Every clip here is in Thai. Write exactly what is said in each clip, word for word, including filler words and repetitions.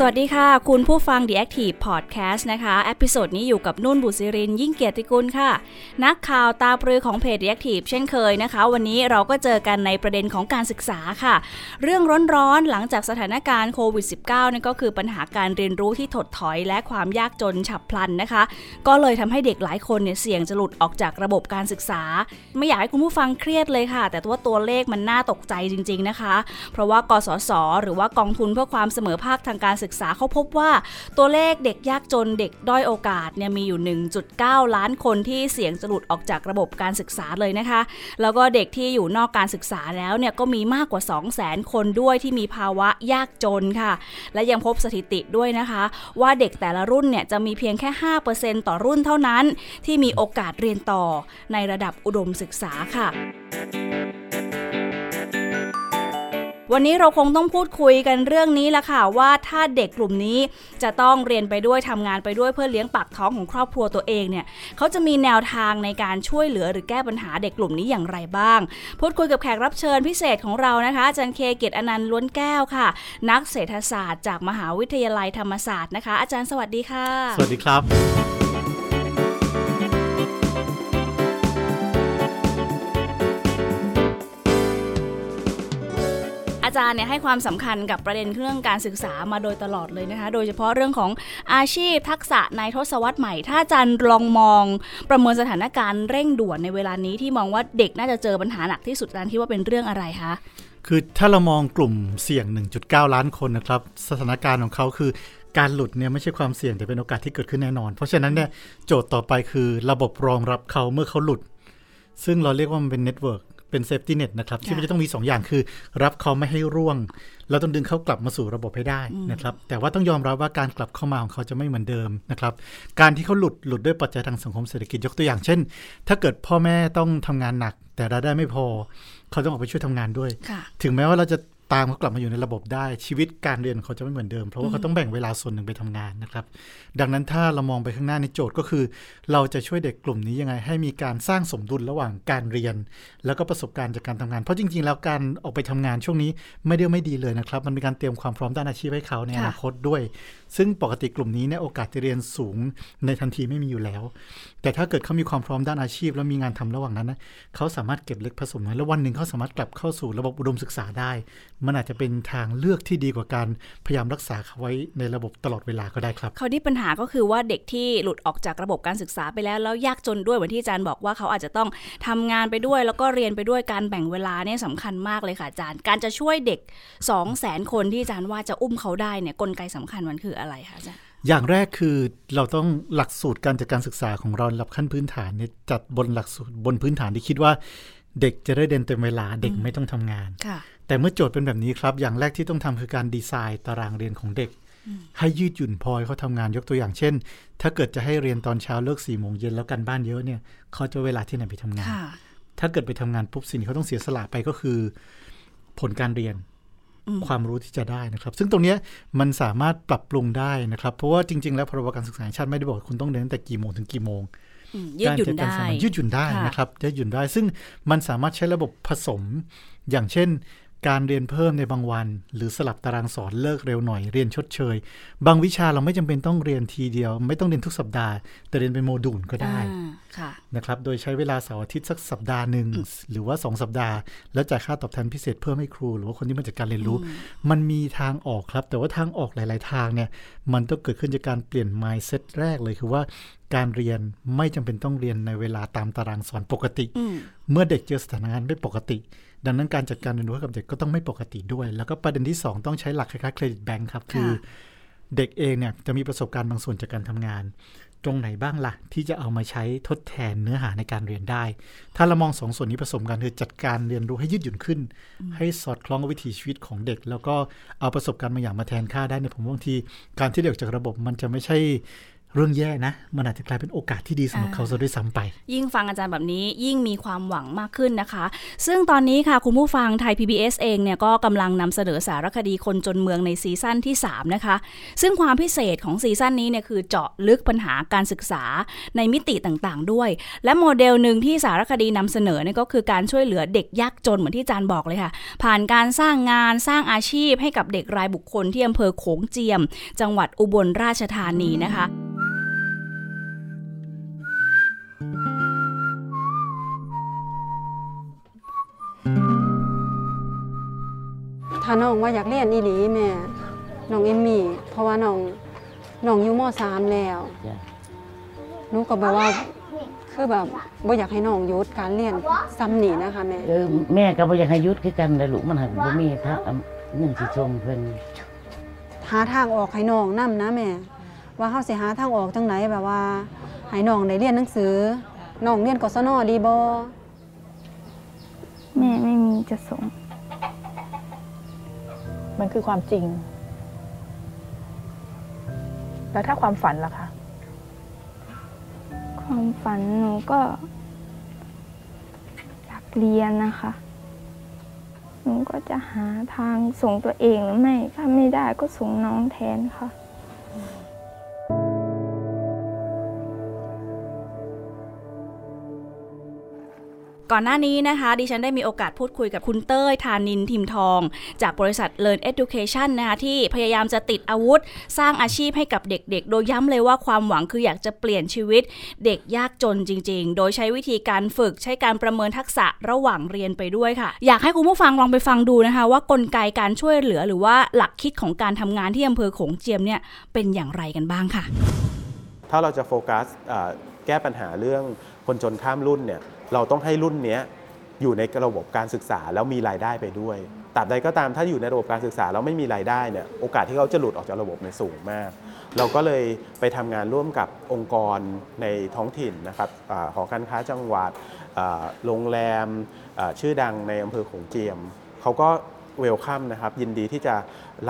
สวัสดีค่ะคุณผู้ฟัง The Active Podcast นะคะเอพิโซดนี้อยู่กับนุ่นบุษรินทร์ยิ่งเกียรติกุลค่ะนักข่าวตาปรือของเพจ The Active เช่นเคยนะคะวันนี้เราก็เจอกันในประเด็นของการศึกษาค่ะเรื่องร้อนๆหลังจากสถานการณ์โควิด สิบเก้า นั่นก็คือปัญหาการเรียนรู้ที่ถดถอยและความยากจนฉับพลันนะคะก็เลยทำให้เด็กหลายคนเนี่ยเสี่ยงจะหลุดออกจากระบบการศึกษาไม่อยากให้คุณผู้ฟังเครียดเลยค่ะแต่ว่าตัวเลขมันน่าตกใจจริงๆนะคะเพราะว่ากสศหรือว่ากองทุนเพื่อความเสมอภาคทางการศึกษาเขาพบว่าตัวเลขเด็กยากจนเด็กด้อยโอกาสเนี่ยมีอยู่ หนึ่งจุดเก้า ล้านคนที่เสี่ยงจะหลุดออกจากระบบการศึกษาเลยนะคะแล้วก็เด็กที่อยู่นอกการศึกษาแล้วเนี่ยก็มีมากกว่า สองแสน คนด้วยที่มีภาวะยากจนค่ะและยังพบสถิติด้วยนะคะว่าเด็กแต่ละรุ่นเนี่ยจะมีเพียงแค่ ห้าเปอร์เซ็นต์ ต่อรุ่นเท่านั้นที่มีโอกาสเรียนต่อในระดับอุดมศึกษาค่ะวันนี้เราคงต้องพูดคุยกันเรื่องนี้ละค่ะว่าถ้าเด็กกลุ่มนี้จะต้องเรียนไปด้วยทำงานไปด้วยเพื่อเลี้ยงปากท้องของครอบครัวตัวเองเนี่ยเขาจะมีแนวทางในการช่วยเหลือหรือแก้ปัญหาเด็กกลุ่มนี้อย่างไรบ้างพูดคุยกับแขกรับเชิญพิเศษของเรานะคะอาจารย์เคเกียรติอนันต์ล้วนแก้วค่ะนักเศรษฐศาสตร์จากมหาวิทยาลัยธรรมศาสตร์นะคะอาจารย์สวัสดีค่ะสวัสดีครับอาจารย์เนี่ยให้ความสำคัญกับประเด็นเรื่องการศึกษามาโดยตลอดเลยนะคะโดยเฉพาะเรื่องของอาชีพทักษะในทศวรรษใหม่ถ้าอาจารย์ลองมองประเมินสถานการณ์เร่งด่วนในเวลานี้ที่มองว่าเด็กน่าจะเจอปัญหาหนักที่สุดอาจารย์คิดว่าเป็นเรื่องอะไรคะคือถ้าเรามองกลุ่มเสี่ยง หนึ่งจุดเก้า ล้านคนนะครับสถานการณ์ของเขาคือการหลุดเนี่ยไม่ใช่ความเสี่ยงแต่เป็นโอกาสที่เกิดขึ้นแน่นอนเพราะฉะนั้นเนี่ยโจทย์ต่อไปคือระบบรองรับเขาเมื่อเขาหลุดซึ่งเราเรียกว่ามันเป็นเน็ตเวิร์คเป็นเซฟตี้เน็ตนะครับ yeah. ที่มันจะต้องมีสองอย่างคือรับเขาไม่ให้ร่วงเราต้องดึงเขากลับมาสู่ระบบให้ได้นะครับแต่ว่าต้องยอมรับว่าการกลับเข้ามาของเขาจะไม่เหมือนเดิมนะครับการที่เขาหลุดหลุดด้วยปัจจัยทางสังคมเศรษฐกิจยกตัวอย่างเช่นถ้าเกิดพ่อแม่ต้องทำงานหนักแต่รายได้ไม่พอเขาต้องออกไปช่วยทำงานด้วย yeah. ถึงแม้ว่าเราจะตามเขากลับมาอยู่ในระบบได้ชีวิตการเรียนเขาจะไม่เหมือนเดิมเพราะว่าเขาต้องแบ่งเวลาส่วนหนึ่งไปทำงานนะครับดังนั้นถ้าเรามองไปข้างหน้าในโจทย์ก็คือเราจะช่วยเด็กกลุ่มนี้ยังไงให้มีการสร้างสมดุลระหว่างการเรียนแล้วก็ประสบการณ์จากการทำงานเพราะจริงๆแล้วการออกไปทำงานช่วงนี้ไม่ได้ไม่ดีเลยนะครับมันเป็นการเตรียมความพร้อมด้านอาชีพให้เขาในอนาคตด้วยซึ่งปกติกลุ่มนี้เนี่ยโอกาสจะเรียนสูงในทันทีไม่มีอยู่แล้วแต่ถ้าเกิดเขามีความพร้อมด้านอาชีพแล้วมีงานทำระหว่างนั้นนะเขาสามารถเก็บเล็กผสมน้อยแล้ววันนึงเขาสามารถกลับเข้าสู่ระบบอุดมศึกษาได้มันอาจจะเป็นทางเลือกที่ดีกว่าการพยายามรักษาเขาไว้ในระบบตลอดเวลาก็ได้ครับเขาที่ปัญหาก็คือว่าเด็กที่หลุดออกจากระบบการศึกษาไปแล้วแล้วยากจนด้วยเหมือนที่อาจารย์บอกว่าเขาอาจจะต้องทำงานไปด้วยแล้วก็เรียนไปด้วยการแบ่งเวลาเนี่ยสำคัญมากเลยค่ะอาจารย์การจะช่วยเด็ก สองแสน คนที่อาจารย์ว่าจะอุ้มเขาได้เนี่ยกลไกสำคัญมันคืออะไรคะอาจารย์อย่างแรกคือเราต้องหลักสูตรการจัดการศึกษาของเราหลักขั้นพื้นฐานเนี่ยจัดบนหลักสูตรบนพื้นฐานที่คิดว่าเด็กจะได้เรียนเต็มเวลาเด็กไม่ต้องทำงานแต่เมื่อโจทย์เป็นแบบนี้ครับอย่างแรกที่ต้องทำคือการดีไซน์ตารางเรียนของเด็กให้ยืดหยุ่นพอเขาทำงานยกตัวอย่างเช่นถ้าเกิดจะให้เรียนตอนเช้าเลิกสี่โมงเย็นแล้วกันบ้านเยอะเนี่ยเขาจะเวลาที่ไหนไปทำงานถ้าเกิดไปทำงานปุ๊บสิ่งที่เขาต้องเสียสละไปก็คือผลการเรียนความรู้ที่จะได้นะครับซึ่งตรงนี้มันสามารถปรับปรุงได้นะครับเพราะว่าจริงๆแล้วพรบการศึกษาแห่งชาติไม่ได้บอกคุณต้องเรียนตั้งแต่กี่โมงถึงกี่โมงยืดหยุ่นได้ยืดหยุ่นได้นะครับยืดหยุ่นได้ซึ่งมันสามารถใช้ระบบผสมอย่างเช่นการเรียนเพิ่มในบางวันหรือสลับตารางสอนเลิกเร็วหน่อยเรียนชดเชยบางวิชาเราไม่จำเป็นต้องเรียนทีเดียวไม่ต้องเรียนทุกสัปดาห์แต่เรียนเป็นโมดูลก็ได้นะครับโดยใช้เวลาเสาร์อาทิตย์สักสัปดาห์หนึ่งหรือว่าสองสัปดาห์แล้วจ่ายค่าตอบแทนพิเศษเพิ่มให้ครูหรือว่าคนที่มาจัดการเรียนรู้มันมีทางออกครับแต่ว่าทางออกหลายๆทางเนี่ยมันต้องเกิดขึ้นจากการเปลี่ยน mindset แรกเลยคือว่าการเรียนไม่จำเป็นต้องเรียนในเวลาตามตารางสอนปกติเมื่อเด็กเจอสถานการณ์ไม่ปกติดังนั้นการจัดการเรียนรู้กับเด็กก็ต้องไม่ปกติด้วยแล้วก็ประเด็นที่สองต้องใช้หลักคล้ายๆเครดิตแบงค์ครับคือเด็กเองเนี่ยจะมีประสบการณ์บางส่วนจากการทำงานตรงไหนบ้างล่ะที่จะเอามาใช้ทดแทนเนื้อหาในการเรียนได้ถ้าเรามองสองส่วนนี้ผสมกันคือจัดการเรียนรู้ให้ยืดหยุ่นขึ้นให้สอดคล้องกับวิถีชีวิตของเด็กแล้วก็เอาประสบการณ์บางอย่างมาแทนค่าได้ในผมบางทีการที่เด็กจากระบบมันจะไม่ใช่ เรื่องแย่นะมันอาจจะกลายเป็นโอกาสที่ดีสำหรับเขาซะด้วยซ้ำไปยิ่งฟังอาจารย์แบบนี้ยิ่งมีความหวังมากขึ้นนะคะซึ่งตอนนี้ค่ะคุณผู้ฟังไทย พี บี เอส เองเนี่ยก็กำลังนำเสนอสารคดีคนจนเมืองในซีซั่นที่สามนะคะซึ่งความพิเศษของซีซั่นนี้เนี่ยคือเจาะลึกปัญหาการศึกษาในมิติต่างๆด้วยและโมเดลหนึ่งที่สารคดีนำเสนอเนี่ยก็คือการช่วยเหลือเด็กยากจนเหมือนที่อาจารย์บอกเลยค่ะผ่านการสร้างงานสร้างอาชีพให้กับเด็กรายบุคคลที่อำเภอโขงเจียมจังหวัดอุบลราชธานีนะคะถ้าน้องว่าอยากเรียนอีหลีแม่น้องเอมมี่เพราะว่าน้องน้องอยู่ม.สาม แล้วหนูก็บอกว่าคือแบบบ่อยากให้น้องหยุดการเรียนซ้ำนี่นะคะแม่เออแม่ก็บ่อยากให้หยุดคือกันแหละลูกมันหักบ่มีถ้าหนึ่งสิชมเพิ่นหาทางออกให้น้องนำนะแม่ว่าเฮาสิหาทางออกจังได๋แบบว่าให้น้องได้เรียนหนังสือน้องเรียนกศน.ดีบ่แม่ไม่มีจะส่งมันคือความจริงแล้วถ้าความฝันล่ะคะความฝันหนูก็อยากเรียนนะคะหนูก็จะหาทางส่งตัวเองหรือไม่ถ้าไม่ได้ก็ส่งน้องแทนค่ะก่อนหน้านี้นะคะดิฉันได้มีโอกาสพูดคุยกับคุณเต้ยธานินทิมทองจากบริษัท Learn Education นะคะที่พยายามจะติดอาวุธสร้างอาชีพให้กับเด็กๆโดยย้ำเลยว่าความหวังคืออยากจะเปลี่ยนชีวิตเด็กยากจนจริงๆโดยใช้วิธีการฝึกใช้การประเมินทักษะระหว่างเรียนไปด้วยค่ะอยากให้คุณผู้ฟังลองไปฟังดูนะคะว่ากลไกการช่วยเหลือหรือว่าหลักคิดของการทำงานที่อำเภอโขงเจียมเนี่ยเป็นอย่างไรกันบ้างค่ะถ้าเราจะโฟกัสแก้ปัญหาเรื่องคนจนข้ามรุ่นเนี่ยเราต้องให้รุ่นนี้อยู่ในระบบการศึกษาแล้วมีรายได้ไปด้วยตราบใดก็ตามถ้าอยู่ในระบบการศึกษาแล้วไม่มีรายได้เนี่ยโอกาสที่เขาจะหลุดออกจากระบบเนี่ยสูงมากเราก็เลยไปทำงานร่วมกับองค์กรในท้องถิ่นนะครับหอการค้าจังหวัดโรงแรมชื่อดังในอำเภอโขงเจียมเขาก็เวลคัมนะครับยินดีที่จะ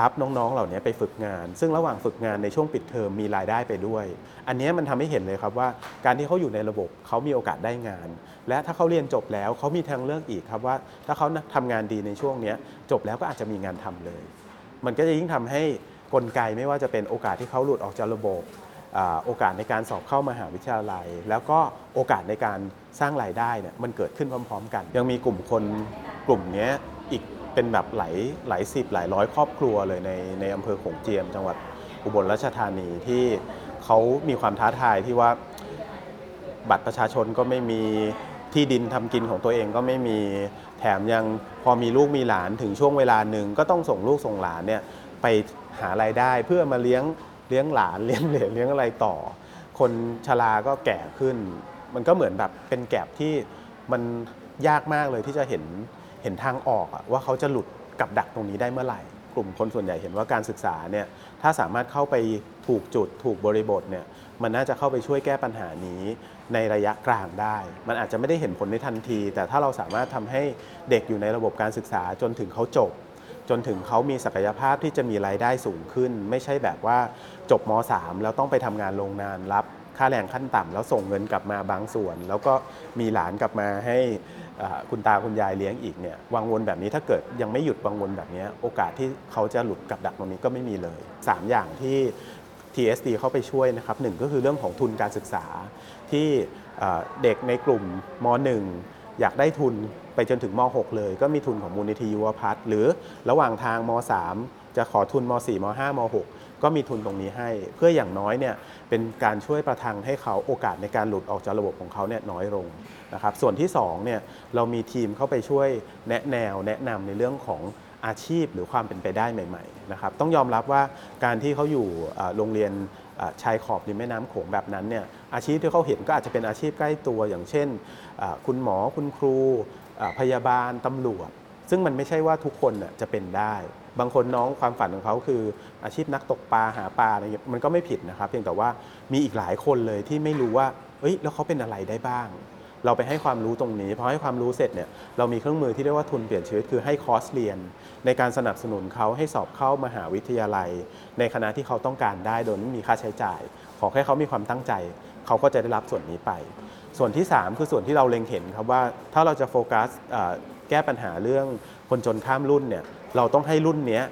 รับน้องๆเหล่านี้ไปฝึกงานซึ่งระหว่างฝึกงานในช่วงปิดเทอมมีรายได้ไปด้วยอันนี้มันทำให้เห็นเลยครับว่าการที่เขาอยู่ในระบบเขามีโอกาสได้งานและถ้าเขาเรียนจบแล้วเขามีทางเลือกอีกครับว่าถ้าเขาทำงานดีในช่วงนี้จบแล้วก็อาจจะมีงานทำเลยมันก็จะยิ่งทำให้กลไกไม่ว่าจะเป็นโอกาสที่เขาหลุดออกจากระบบโอกาสในการสอบเข้ามหาวิทยาลัยแล้วก็โอกาสในการสร้างรายได้เนี่ยมันเกิดขึ้นพร้อมๆกันยังมีกลุ่มคนกลุ่มนี้อีกเป็นแบบหลายหลายสิบหลายร้อยครอบครัวเลยในในอำเภอโขงเจียมจังหวัดอุบลราชธานีที่เขามีความท้าทายที่ว่าบัตรประชาชนก็ไม่มีที่ดินทำกินของตัวเองก็ไม่มีแถมยังพอมีลูกมีหลานถึงช่วงเวลาหนึ่งก็ต้องส่งลูกส่งหลานเนี่ยไปหารายได้เพื่อมาเลี้ยงเลี้ยงหลานเลี้ยงเหลนเลี้ยงอะไรต่อคนชราก็แก่ขึ้นมันก็เหมือนแบบเป็นแกลบที่มันยากมากเลยที่จะเห็นเห็นทางออกว่าเขาจะหลุดกับดักตรงนี้ได้เมื่อไหร่กลุ่มคนส่วนใหญ่เห็นว่าการศึกษาเนี่ยถ้าสามารถเข้าไปถูกจุดถูกบริบทเนี่ยมันน่าจะเข้าไปช่วยแก้ปัญหานี้ในระยะกลางได้มันอาจจะไม่ได้เห็นผลในทันทีแต่ถ้าเราสามารถทำให้เด็กอยู่ในระบบการศึกษาจนถึงเขาจบจนถึงเขามีศักยภาพที่จะมีรายได้สูงขึ้นไม่ใช่แบบว่าจบม.สาม แล้วต้องไปทำงานโรงงานรับค่าแรงขั้นต่ำแล้วส่งเงินกลับมาบางส่วนแล้วก็มีหลานกลับมาให้คุณตาคุณยายเลี้ยงอีกเนี่ยวังวนแบบนี้ถ้าเกิดยังไม่หยุดวังวนแบบนี้โอกาสที่เขาจะหลุดกับดักตรงนี้ก็ไม่มีเลยสามอย่างที่ ที เอส ดี เข้าไปช่วยนะครับหนึ่งก็คือเรื่องของทุนการศึกษาที่เด็กในกลุ่มม.หนึ่ง อยากได้ทุนไปจนถึงม.หก เลยก็มีทุนของมูลนิธิยุวพัฒน์หรือระหว่างทางม.สาม จะขอทุนม.สี่ ม.ห้า ม.หกก็มีทุนตรงนี้ให้เพื่ออย่างน้อยเนี่ยเป็นการช่วยประทังให้เขาโอกาสในการหลุดออกจากระบบของเขาเนี่ยน้อยลงนะครับส่วนที่สองเนี่ยเรามีทีมเข้าไปช่วยแนะแนวแนะนำในเรื่องของอาชีพหรือความเป็นไปได้ใหม่ๆนะครับต้องยอมรับว่าการที่เขาอยู่โรงเรียนชายขอบริมแม่น้ำโขงแบบนั้นเนี่ยอาชีพที่เขาเห็นก็อาจจะเป็นอาชีพใกล้ตัวอย่างเช่นคุณหมอคุณครูพยาบาลตำรวจซึ่งมันไม่ใช่ว่าทุกคนน่ะจะเป็นได้บางคนน้องความฝันของเขาคืออาชีพนักตกปลาหาปลาอะไรมันก็ไม่ผิดนะครับเพียงแต่ว่ามีอีกหลายคนเลยที่ไม่รู้ว่าเอ้ยแล้วเขาเป็นอะไรได้บ้าง เราไปให้ความรู้ตรงนี้พอให้ความรู้เสร็จเนี่ยเรามีเครื่องมือที่เรียกว่าทุนเปลี่ยนชีวิตคือให้คอร์สเรียนในการสนับสนุนเขาให้สอบเข้ามหาวิทยาลัยในคณะที่เขาต้องการได้โดยไม่มีค่าใช้จ่ายขอแค่เขามีความตั้งใจเขาก็จะได้รับส่วนนี้ไปส่วนที่สามคือส่วนที่เราเล็งเห็นครับว่าถ้าเราจะโฟกัสแก้ปัญหาเรื่องคนจนข้ามรุ่นเนี่ยเราต้องให้รุ่นนี้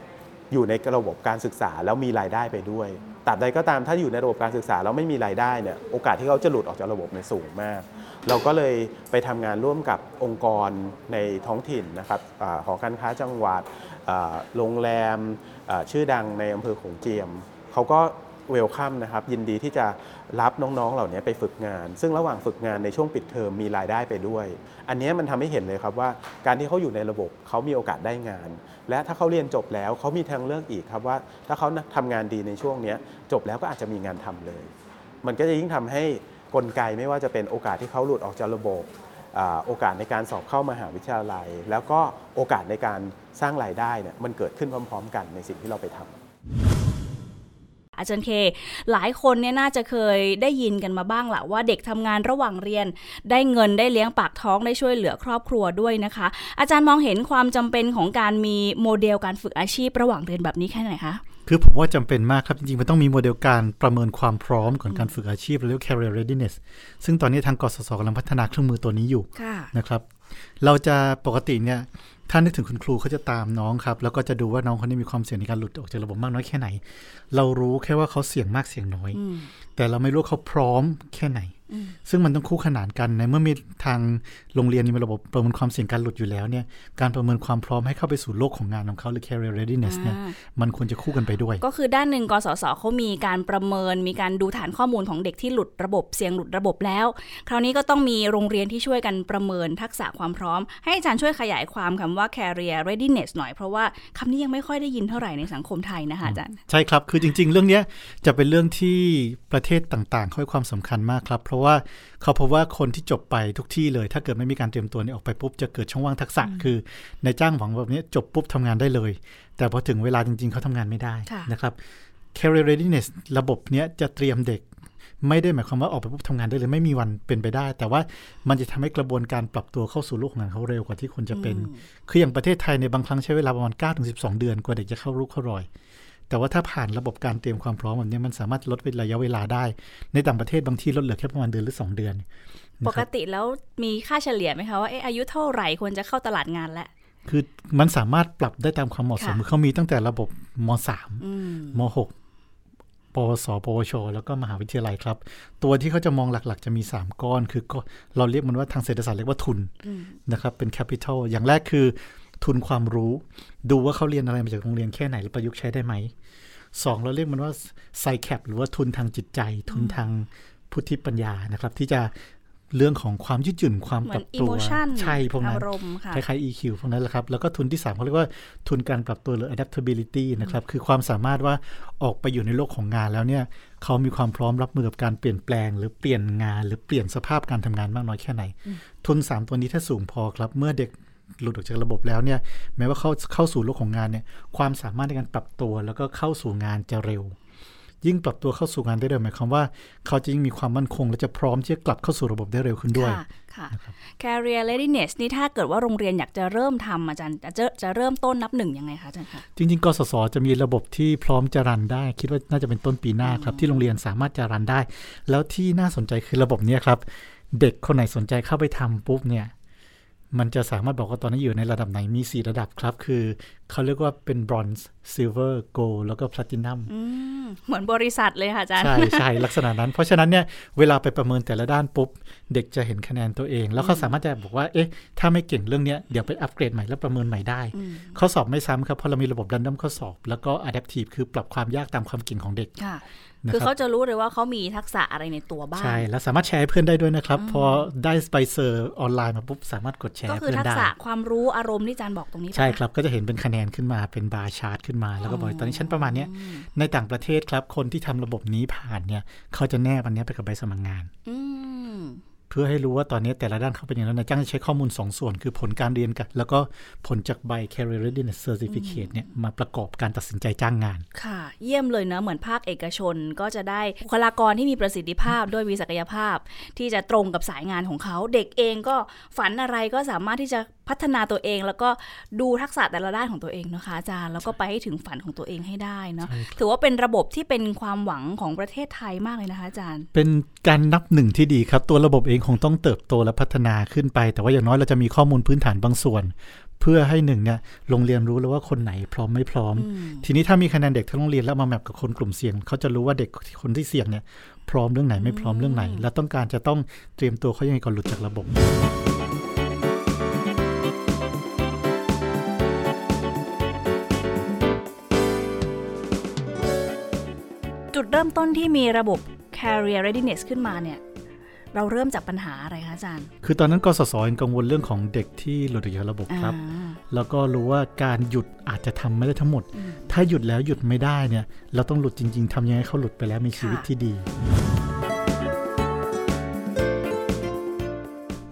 อยู่ในระบบการศึกษาแล้วมีรายได้ไปด้วยตราบใดก็ตามถ้าอยู่ในระบบการศึกษาแล้วไม่มีรายได้เนี่ยโอกาสที่เขาจะหลุดออกจากระบบเนี่ยสูงมากเราก็เลยไปทำงานร่วมกับองค์กรในท้องถิ่นนะครับหอการค้าจังหวัดโรงแรมชื่อดังในอำเภอโขงเจียมเขาก็เวลคัมนะครับยินดีที่จะรับน้องๆเหล่านี้ไปฝึกงานซึ่งระหว่างฝึกงานในช่วงปิดเทอมมีรายได้ไปด้วยอันนี้มันทำให้เห็นเลยครับว่าการที่เขาอยู่ในระบบเขามีโอกาสได้งานและถ้าเขาเรียนจบแล้วเขามีทางเลือกอีกครับว่าถ้าเขาทำงานดีในช่วงนี้จบแล้วก็อาจจะมีงานทำเลยมันก็จะยิ่งทำให้กลไกไม่ว่าจะเป็นโอกาสที่เขาหลุดออกจากระบบโอกาสในการสอบเข้ามหาวิทยาลัยแล้วก็โอกาสในการสร้างรายได้เนี่ยมันเกิดขึ้นพร้อมๆกันในสิ่งที่เราไปทำอาจารย์เคหลายคนเนี่ยน่าจะเคยได้ยินกันมาบ้างละว่าเด็กทำงานระหว่างเรียนได้เงินได้เลี้ยงปากท้องได้ช่วยเหลือครอบครัวด้วยนะคะอาจารย์มองเห็นความจำเป็นของการมีโมเดลการฝึกอาชีพระหว่างเรียนแบบนี้แค่ไหนคะคือผมว่าจำเป็นมากครับจริงๆมันต้องมีโมเดลการประเมินความพร้อมก่อนการฝึกอาชีพเรียก Career Readiness ซึ่งตอนนี้ทางกสศกำลังพัฒนาเครื่องมือตัวนี้อยู่นะครับเราจะปกติเนี่ยถ้านึกถึงคุณครูเขาจะตามน้องครับแล้วก็จะดูว่าน้องเขาได้มีความเสี่ยงในการหลุดออกจากระบบมากน้อยแค่ไหนเรารู้แค่ว่าเขาเสี่ยงมากเสี่ยงน้อยแต่เราไม่รู้เขาพร้อมแค่ไหนซึ่งมันต้องคู่ขนานกันในเมื่อมีทางโรงเรียนมีระบบประเมินความเสี่ยงการหลุดอยู่แล้วเนี่ยการประเมินความพร้อมให้เข้าไปสู่โลกของงานของเขาหรือ career readiness เนี่ยมันควรจะคู่กันไปด้วยก็คือด้านหนึ่งกสศเขามีการประเมินมีการดูฐานข้อมูลของเด็กที่หลุดระบบเสี่ยงหลุดระบบแล้วคราวนี้ก็ต้องมีโรงเรียนที่ช่วยกันประเมินทักษะความพร้อมให้อาจารย์ช่วยขยายความคำว่า career readiness หน่อยเพราะว่าคำนี้ยังไม่ค่อยได้ยินเท่าไหร่ในสังคมไทยนะคะอาจารย์ใช่ครับคือจริงๆเรื่องนี้จะเป็นเรื่องที่ประเทศต่างๆให้ความสำคัญมากครับเพราะว่าเขาพบว่าคนที่จบไปทุกที่เลยถ้าเกิดไม่มีการเตรียมตัวนี่ออกไปปุ๊บจะเกิดช่องว่างทักษะคือในจ้างหวังแบบนี้จบปุ๊บทำงานได้เลยแต่พอถึงเวลาจริงๆเขาทำงานไม่ได้นะครับ Career Readiness ระบบเนี้ยจะเตรียมเด็กไม่ได้หมายความว่าออกไปปุ๊บทำงานได้เลยไม่มีวันเป็นไปได้แต่ว่ามันจะทำให้กระบวนการปรับตัวเข้าสู่โลกของงานเขาเร็วกว่าที่ควรจะเป็นคืออย่างประเทศไทยในบางครั้งใช้เวลาประมาณ เก้าถึงสิบสอง เดือนกว่าเด็กจะเข้ารูปเข้ารอยแต่ว่าถ้าผ่านระบบการเตรียมความพร้อมแบบนี้มันสามารถลดระยะเวลาได้ในต่างประเทศบางที่ลดเหลือแค่ประมาณเดือนหรือสองเดือนปกติแล้วมีค่าเฉลี่ยไหมคะว่าเอ๊ะอายุเท่าไหร่ควรจะเข้าตลาดงานแล้วคือมันสามารถปรับได้ตามความเหมาะสมเขามีตั้งแต่ระบบม.สาม ม.หก ปวส ปวชแล้วก็มหาวิทยาลัยครับตัวที่เขาจะมองหลักๆจะมีสามก้อนคือเราเรียกมันว่าทางเศรษฐศาสตร์เรียกว่าทุนนะครับเป็น capital อย่างแรกคือทุนความรู้ดูว่าเขาเรียนอะไรมาจากโรงเรียนแค่ไหนแล้วประยุกต์ใช้ได้ไหมสองเราเรียกมันว่าไซแคปหรือว่าทุนทางจิตใจทุนทางพุทธิปัญญานะครับที่จะเรื่องของความยืดหยุ่นความปรับตัวใช่พวกนั้นคล้ายๆ อี คิว พวกนั้นแหละครับแล้วก็ทุนที่สามเขาเรียกว่าทุนการปรับตัวหรือ adaptability นะครับคือความสามารถว่าออกไปอยู่ในโลกของงานแล้วเนี่ยเขามีความพร้อมรับมือกับการเปลี่ยนแปลงหรือเปลี่ยนงานหรือเปลี่ยนสภาพการทำงานมากน้อยแค่ไหนทุนสามตัวนี้ถ้าสูงพอครับเมื่อเด็กหลุดออกจากระบบแล้วเนี่ยแม้ว่าเข้าเข้าสู่โลกของงานเนี่ยความสามารถในการปรับตัวแล้วก็เข้าสู่งานจะเร็วยิ่งปรับตัวเข้าสู่งานได้เร็วหมายความว่าเขาจะยิ่งมีความมั่นคงและจะพร้อมที่จะกลับเข้าสู่ระบบได้เร็วขึ้นด้วยค่ะค่ะ Career Readiness นี่ถ้าเกิดว่าโรงเรียนอยากจะเริ่มทำอาจารย์จะจะเริ่มต้นนับหนึ่งยังไงคะอาจารย์คะจริงๆกสศจะมีระบบที่พร้อมจะรันได้คิดว่าน่าจะเป็นต้นปีหน้าครับที่โรงเรียนสามารถจะรันได้แล้วที่น่าสนใจคือระบบนี้ครับเด็กคนไหนสนใจเข้าไปทำปุ๊บเนี่ยมันจะสามารถบอกว่าตอนนี้อยู่ในระดับไหนมีสี่ระดับครับคือเขาเรียกว่าเป็น bronze silver gold แล้วก็ platinum เหมือนบริษัทเลยค่ะอาจารย์ใช่ใช่ลักษณะนั้นเพราะฉะนั้นเนี่ยเวลาไปประเมินแต่ละด้านปุ๊บเด็กจะเห็นคะแนนตัวเองแล้วเขาสามารถจะบอกว่าเอ๊ะถ้าไม่เก่งเรื่องเนี้ยเดี๋ยวไปอัปเกรดใหม่แล้วประเมินใหม่ได้ข้อสอบไม่ซ้ำครับเพราะเรามีระบบ random ข้อสอบแล้วก็ adaptive คือปรับความยากตามความเก่งของเด็กคือเขาจะรู้เลยว่าเขามีทักษะอะไรในตัวบ้างใช่แล้วสามารถแชร์ให้เพื่อนได้ด้วยนะครับพอได้สไปเซอร์ออนไลน์มาปุ๊บสามารถกดแชร์เพื่อนได้ก็คือทักษะความรู้อารมณ์ที่อาจารย์บอกตรงนี้ใช่ครับก็จะเห็นเป็นคะแนนขึ้นมาเป็นบาร์ชาร์ตขึ้นมาแล้วก็บอกตอนนี้ฉันประมาณนี้ในต่างประเทศครับคนที่ทำระบบนี้ผ่านเนี่ยเขาจะแนบอันนี้ไปกับใบสมัครงานเ พื่อให้รู้ว่าตอนนี้แต่ละด้านเข้าเป็นอย่างไรนายจ้างจะใช้ข้อมูลสองส่วนคือผลการเรียนกับแล้วก็ผลจากใบ Career Readiness Certificate เนี่ยมาประกอบการตัดสินใจจ้างงานค่ะเยี่ยมเลยนะเหมือนภาคเอกชนก็จะได้บุคลากรที่มีประสิทธิภาพด้วยมีศักยภาพที่จะตรงกับสายงานของเขาเด็กเองก็ฝันอะไรก็สามารถที่จะพัฒนาตัวเองแล้วก็ดูทักษะแต่ละด้านของตัวเองนะคะอาจารย์แล้วก็ไปให้ถึงฝันของตัวเองให้ได้เนาะถือว่าเป็นระบบที่เป็นความหวังของประเทศไทยมากเลยนะคะอาจารย์เป็นการนับหนึ่งที่ดีครับตัวระบบเองคงต้องเติบโตและพัฒนาขึ้นไปแต่ว่าอย่างน้อยเราจะมีข้อมูลพื้นฐานบางส่วนเพื่อให้หนึ่งเนี่ยโรงเรียนรู้แล้วว่าคนไหนพร้อมไม่พร้อมทีนี้ถ้ามีคะแนนเด็กทั้งโรงเรียนแล้วมาแมปกับคนกลุ่มเสี่ยงเขาจะรู้ว่าเด็กคนที่เสี่ยงเนี่ยพร้อมเรื่องไหนไม่พร้อมเรื่องไหนและต้องการจะต้องเตรียมตัวเขายังไงก่อนหลุดจากระบบจุดเริ่มต้นที่มีระบบ Career Readiness ขึ้นมาเนี่ยเราเริ่มจากปัญหาอะไรคะอาจารย์คือตอนนั้นกสศกังวลเรื่องของเด็กที่หลุดออกจากระบบครับแล้วก็รู้ว่าการหยุดอาจจะทำไม่ได้ทั้งหมดถ้าหยุดแล้วหยุดไม่ได้เนี่ยเราต้องหลุดจริงๆทำยังไงให้เขาหลุดไปแล้วมีชีวิตที่ดี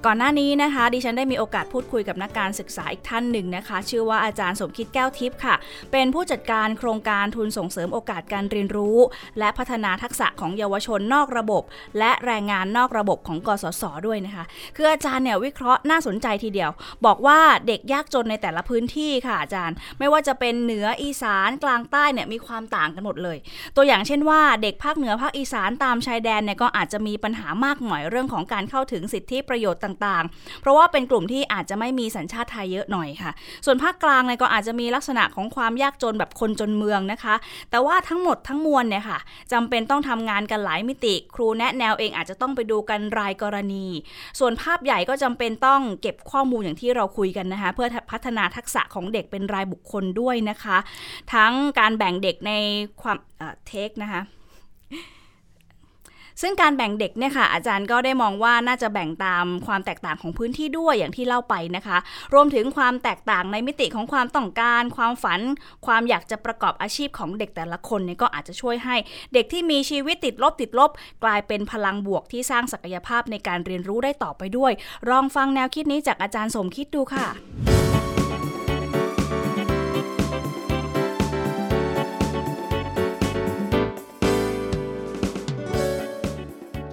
ก่อนหน้านี้นะคะดิฉันได้มีโอกาสพูดคุยกับนักการศึกษาอีกท่านหนึ่งนะคะชื่อว่าอาจารย์สมคิดแก้วทิพย์ค่ะเป็นผู้จัดการโครงการทุนส่งเสริมโอกาสการเรียนรู้และพัฒนาทักษะของเยาวชนนอกระบบและแรงงานนอกระบบของกสศด้วยนะคะคืออาจารย์เนี่ยวิเคราะห์น่าสนใจทีเดียวบอกว่าเด็กยากจนในแต่ละพื้นที่ค่ะอาจารย์ไม่ว่าจะเป็นเหนืออีสานกลางใต้เนี่ยมีความต่างกันหมดเลยตัวอย่างเช่นว่าเด็กภาคเหนือภาคอีสานตามชายแดนเนี่ยก็อาจจะมีปัญหามากหน่อยเรื่องของการเข้าถึงสิทธิประโยชน์ต่างๆเพราะว่าเป็นกลุ่มที่อาจจะไม่มีสัญชาติไทยเยอะหน่อยค่ะส่วนภาคกลางเนี่ยก็อาจจะมีลักษณะของความยากจนแบบคนจนเมืองนะคะแต่ว่าทั้งหมดทั้งมวลเนี่ยค่ะจำเป็นต้องทำงานกันหลายมิติครูแนะแนวเองอาจจะต้องไปดูกันรายกรณีส่วนภาพใหญ่ก็จำเป็นต้องเก็บข้อมูลอย่างที่เราคุยกันนะคะเพื่อพัฒนาทักษะของเด็กเป็นรายบุคคลด้วยนะคะทั้งการแบ่งเด็กในความเทคนะคะซึ่งการแบ่งเด็กเนี่ยค่ะอาจารย์ก็ได้มองว่าน่าจะแบ่งตามความแตกต่างของพื้นที่ด้วยอย่างที่เล่าไปนะคะรวมถึงความแตกต่างในมิติของความต้องการความฝันความอยากจะประกอบอาชีพของเด็กแต่ละคนเนี่ยก็อาจจะช่วยให้เด็กที่มีชีวิตติดลบติดลบกลายเป็นพลังบวกที่สร้างศักยภาพในการเรียนรู้ได้ต่อไปด้วยลองฟังแนวคิดนี้จากอาจารย์สมคิดดูค่ะ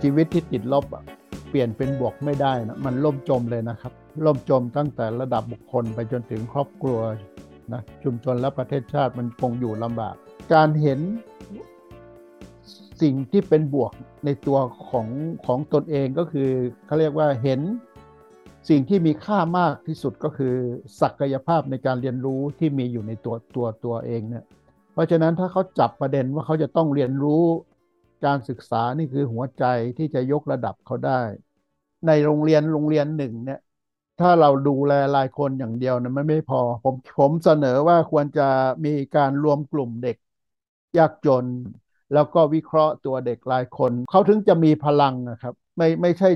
ชีวิตที่ติดลบเปลี่ยนเป็นบวกไม่ได้นะมันล่มจมเลยนะครับล่มจมตั้งแต่ระดับบุคคลไปจนถึงครอบครัวนะชุมชนและประเทศชาติมันคงอยู่ลำบากการเห็นสิ่งที่เป็นบวกในตัวของของตนเองก็คือเขาเรียกว่าเห็นสิ่งที่มีค่ามากที่สุดก็คือศักยภาพในการเรียนรู้ที่มีอยู่ในตัวตัวตัวเองเนี่ยเพราะฉะนั้นถ้าเขาจับประเด็นว่าเขาจะต้องเรียนรู้การศึกษานี่คือหัวใจที่จะยกระดับเขาได้ในโรงเรียนโรงเรียนหนึ่งเนี่ยถ้าเราดูแลรายคนอย่างเดียวนะมันไม่พอผมผมเสนอว่าควรจะมีการรวมกลุ่มเด็กยากจนแล้วก็วิเคราะห์ตัวเด็กรายคนเขาถึงจะมีพลังนะครับไม่ไม่ใช่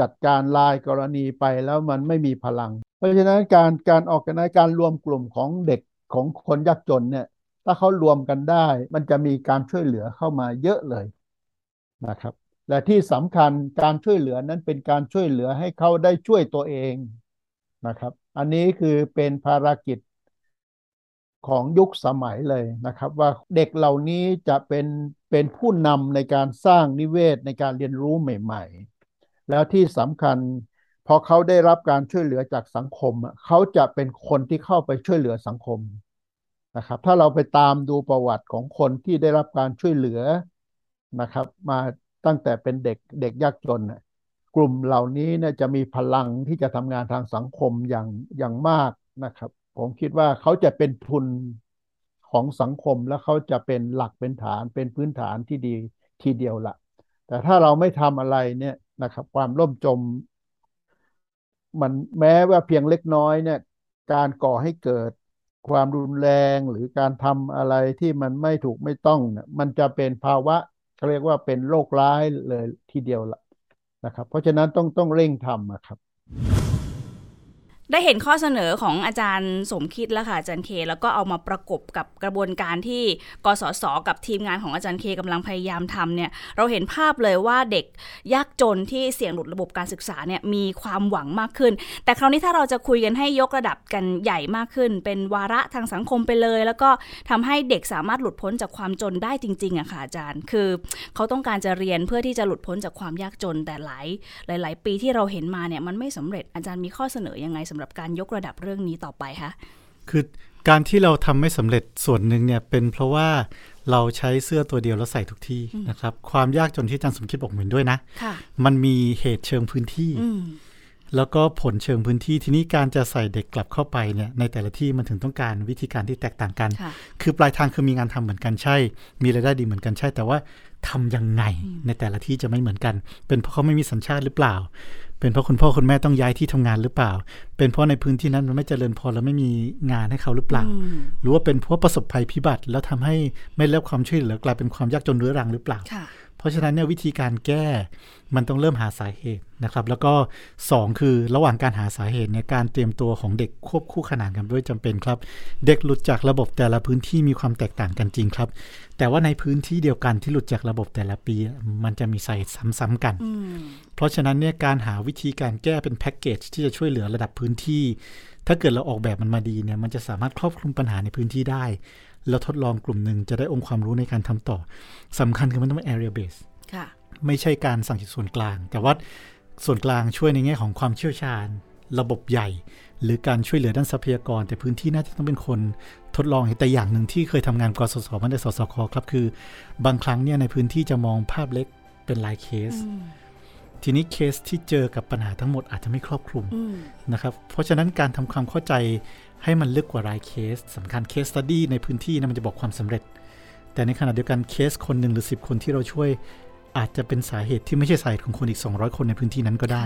จัดการรายกรณีไปแล้วมันไม่มีพลังเพราะฉะนั้นการการออกกันในการรวมกลุ่มของเด็กของคนยากจนเนี่ยถ้าเขารวมกันได้มันจะมีการช่วยเหลือเข้ามาเยอะเลยนะครับและที่สำคัญการช่วยเหลือนั้นเป็นการช่วยเหลือให้เขาได้ช่วยตัวเองนะครับอันนี้คือเป็นภารกิจของยุคสมัยเลยนะครับว่าเด็กเหล่านี้จะเป็นเป็นผู้นำในการสร้างนิเวศในการเรียนรู้ใหม่ๆแล้วที่สำคัญพอเขาได้รับการช่วยเหลือจากสังคมเขาจะเป็นคนที่เข้าไปช่วยเหลือสังคมนะครับถ้าเราไปตามดูประวัติของคนที่ได้รับการช่วยเหลือนะครับมาตั้งแต่เป็นเด็กเด็กยากจนกลุ่มเหล่านี้เนี่ยจะมีพลังที่จะทำงานทางสังคมอย่างอย่างมากนะครับผมคิดว่าเขาจะเป็นทุนของสังคมและเขาจะเป็นหลักเป็นฐานเป็นพื้นฐานที่ดีทีเดียวละแต่ถ้าเราไม่ทำอะไรเนี่ยนะครับความล่มจมมันแม้ว่าเพียงเล็กน้อยเนี่ยการก่อให้เกิดความรุนแรงหรือการทำอะไรที่มันไม่ถูกไม่ต้องมันจะเป็นภาวะเรียกว่าเป็นโรคร้ายเลยทีเดียวละนะครับเพราะฉะนั้นต้องต้องเร่งทำนะครับ ได้เห็นข้อเสนอของอาจารย์สมคิดแล้วค่ะอาจารย์เคแล้วก็เอามาประกบกับกระบวนการที่กสศกับทีมงานของอาจารย์เคกำลังพยายามทำเนี่ยเราเห็นภาพเลยว่าเด็กยากจนที่เสี่ยงหลุดระบบการศึกษาเนี่ยมีความหวังมากขึ้นแต่คราวนี้ถ้าเราจะคุยกันให้ยกระดับกันใหญ่มากขึ้นเป็นวาระทางสังคมไปเลยแล้วก็ทำให้เด็กสามารถหลุดพ้นจากความจนได้จริงๆอะค่ะอาจารย์คือเขาต้องการจะเรียนเพื่อที่จะหลุดพ้นจากความยากจนแต่หลายหลายๆปีที่เราเห็นมาเนี่ยมันไม่สำเร็จอาจารย์มีข้อเสนอยังไงสำหรับการยกระดับเรื่องนี้ต่อไปคะคือการที่เราทำไม่สำเร็จส่วนหนึ่งเนี่ยเป็นเพราะว่าเราใช้เสื้อตัวเดียวแล้วใส่ทุกที่นะครับความยากจนที่อาจารย์สมคิดบอกเหมือนด้วยนะมันมีเหตุเชิงพื้นที่แล้วก็ผลเชิงพื้นที่ทีนี้การจะใส่เด็กกลับเข้าไปเนี่ยในแต่ละที่มันถึงต้องการวิธีการที่แตกต่างกันคือปลายทางคือมีงานทำเหมือนกันใช่มีรายได้ดีเหมือนกันใช่แต่ว่าทำยังไงในแต่ละที่จะไม่เหมือนกันเป็นเพราะเขาไม่มีสัญชาติหรือเปล่าเป็นเพราะคุณพ่อคุณแม่ต้องย้ายที่ทำงานหรือเปล่าเป็นเพราะในพื้นที่นั้นมันไม่เจริญพอแล้วไม่มีงานให้เขาหรือเปล่าหรือว่าเป็นเพราะประสบภัยพิบัติแล้วทำให้ไม่ได้รับความช่วยเหลือกลายเป็นความยากจนเรื้อรังหรือเปล่าเพราะฉะนั้นเนี่ยวิธีการแก้มันต้องเริ่มหาสาเหตุนะครับแล้วก็สองคือระหว่างการหาสาเหตุเนี่ยการเตรียมตัวของเด็กควบคู่ขนานกันด้วยจำเป็นครับเด็กหลุดจากระบบแต่ละพื้นที่มีความแตกต่างกันจริงครับแต่ว่าในพื้นที่เดียวกันที่หลุดจากระบบแต่ละปีมันจะมีสาเหตุซ้ำๆกันเพราะฉะนั้นเนี่ยการหาวิธีการแก้เป็นแพ็กเกจที่จะช่วยเหลือระดับพื้นที่ถ้าเกิดเราออกแบบมันมาดีเนี่ยมันจะสามารถครอบคลุมปัญหาในพื้นที่ได้แล้วทดลองกลุ่มหนึ่งจะได้องค์ความรู้ในการทำต่อสำคัญคือมันต้องเป็น area base ไม่ใช่การสั่งจากส่วนกลางแต่ว่าส่วนกลางช่วยในแง่ของความเชี่ยวชาญระบบใหญ่หรือการช่วยเหลือด้านทรัพยากรแต่พื้นที่น่าจะต้องเป็นคนทดลองแต่อย่างหนึ่งที่เคยทำงานกสศมาในสสคครับคือบางครั้งเนี่ยในพื้นที่จะมองภาพเล็กเป็นรายเคสทีนี้เคสที่เจอกับปัญหาทั้งหมดอาจจะไม่ครอบคลุมนะครับเพราะฉะนั้นการทำความเข้าใจให้มันลึกกว่ารายเคสสำคัญเคสสตัดดี้ในพื้นที่นะมันจะบอกความสำเร็จแต่ในขณะเดียวกันเคสคนหนึ่งหรือสิบคนที่เราช่วยอาจจะเป็นสาเหตุที่ไม่ใช่สาเหตุของคนอีกสองร้อยคนในพื้นที่นั้นก็ได้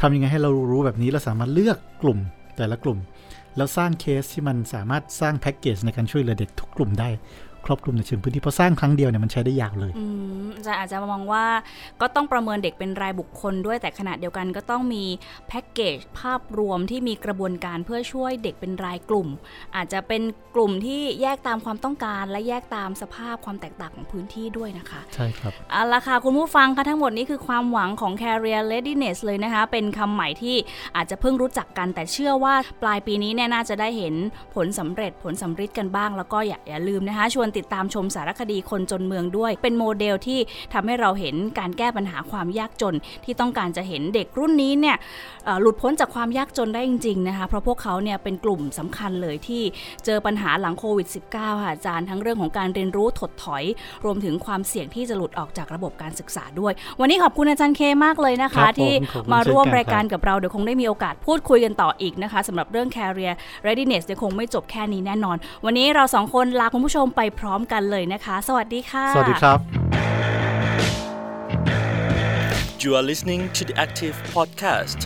ทำยังไงให้เรารู้แบบนี้เราสามารถเลือกกลุ่มแต่ละกลุ่มแล้วสร้างเคสที่มันสามารถสร้างแพ็กเกจในการช่วยเหลือเด็กทุกกลุ่มได้ครอบคลุมในเชิงพื้นที่เพราะสร้างครั้งเดียวเนี่ยมันใช้ได้ยาวเลยอาจารย์อาจจะมองว่าก็ต้องประเมินเด็กเป็นรายบุคคลด้วยแต่ขณะเดียวกันก็ต้องมีแพ็กเกจภาพรวมที่มีกระบวนการเพื่อช่วยเด็กเป็นรายกลุ่มอาจจะเป็นกลุ่มที่แยกตามความต้องการและแยกตามสภาพความแตกต่างของพื้นที่ด้วยนะคะใช่ครับเอาล่ะค่ะคุณผู้ฟังค่ะทั้งหมดนี้คือความหวังของ Career Readiness เลยนะคะเป็นคำใหม่ที่อาจจะเพิ่งรู้จักกันแต่เชื่อว่าปลายปีนี้เนี่ยน่าจะได้เห็นผลสำเร็จผลสำฤทธิ์กันบ้างแล้วก็อย่าอย่าลืมนะคะชวนติดตามชมสารคดีคนจนเมืองด้วยเป็นโมเดลที่ทำให้เราเห็นการแก้ปัญหาความยากจนที่ต้องการจะเห็นเด็กรุ่นนี้เนี่ยหลุดพ้นจากความยากจนได้จริงๆนะคะเพราะพวกเขาเนี่ยเป็นกลุ่มสำคัญเลยที่เจอปัญหาหลังโควิด สิบเก้า ค่ะอาจารย์ทั้งเรื่องของการเรียนรู้ถดถอยรวมถึงความเสี่ยงที่จะหลุดออกจากระบบการศึกษาด้วยวันนี้ขอบคุณอาจารย์เคมากเลยนะคะที่มาร่วมรายการกับเราเดี๋ยวคงได้มีโอกาสพูดคุยกันต่ออีกนะคะสำหรับเรื่อง Career Readiness เนี่ยคงไม่จบแค่นี้แน่นอนวันนี้เราสองคนลาคุณผู้ชมไปพร้อมกันเลยนะคะสวัสดีค่ะสวัสดีครับ You are listening to The Active Podcast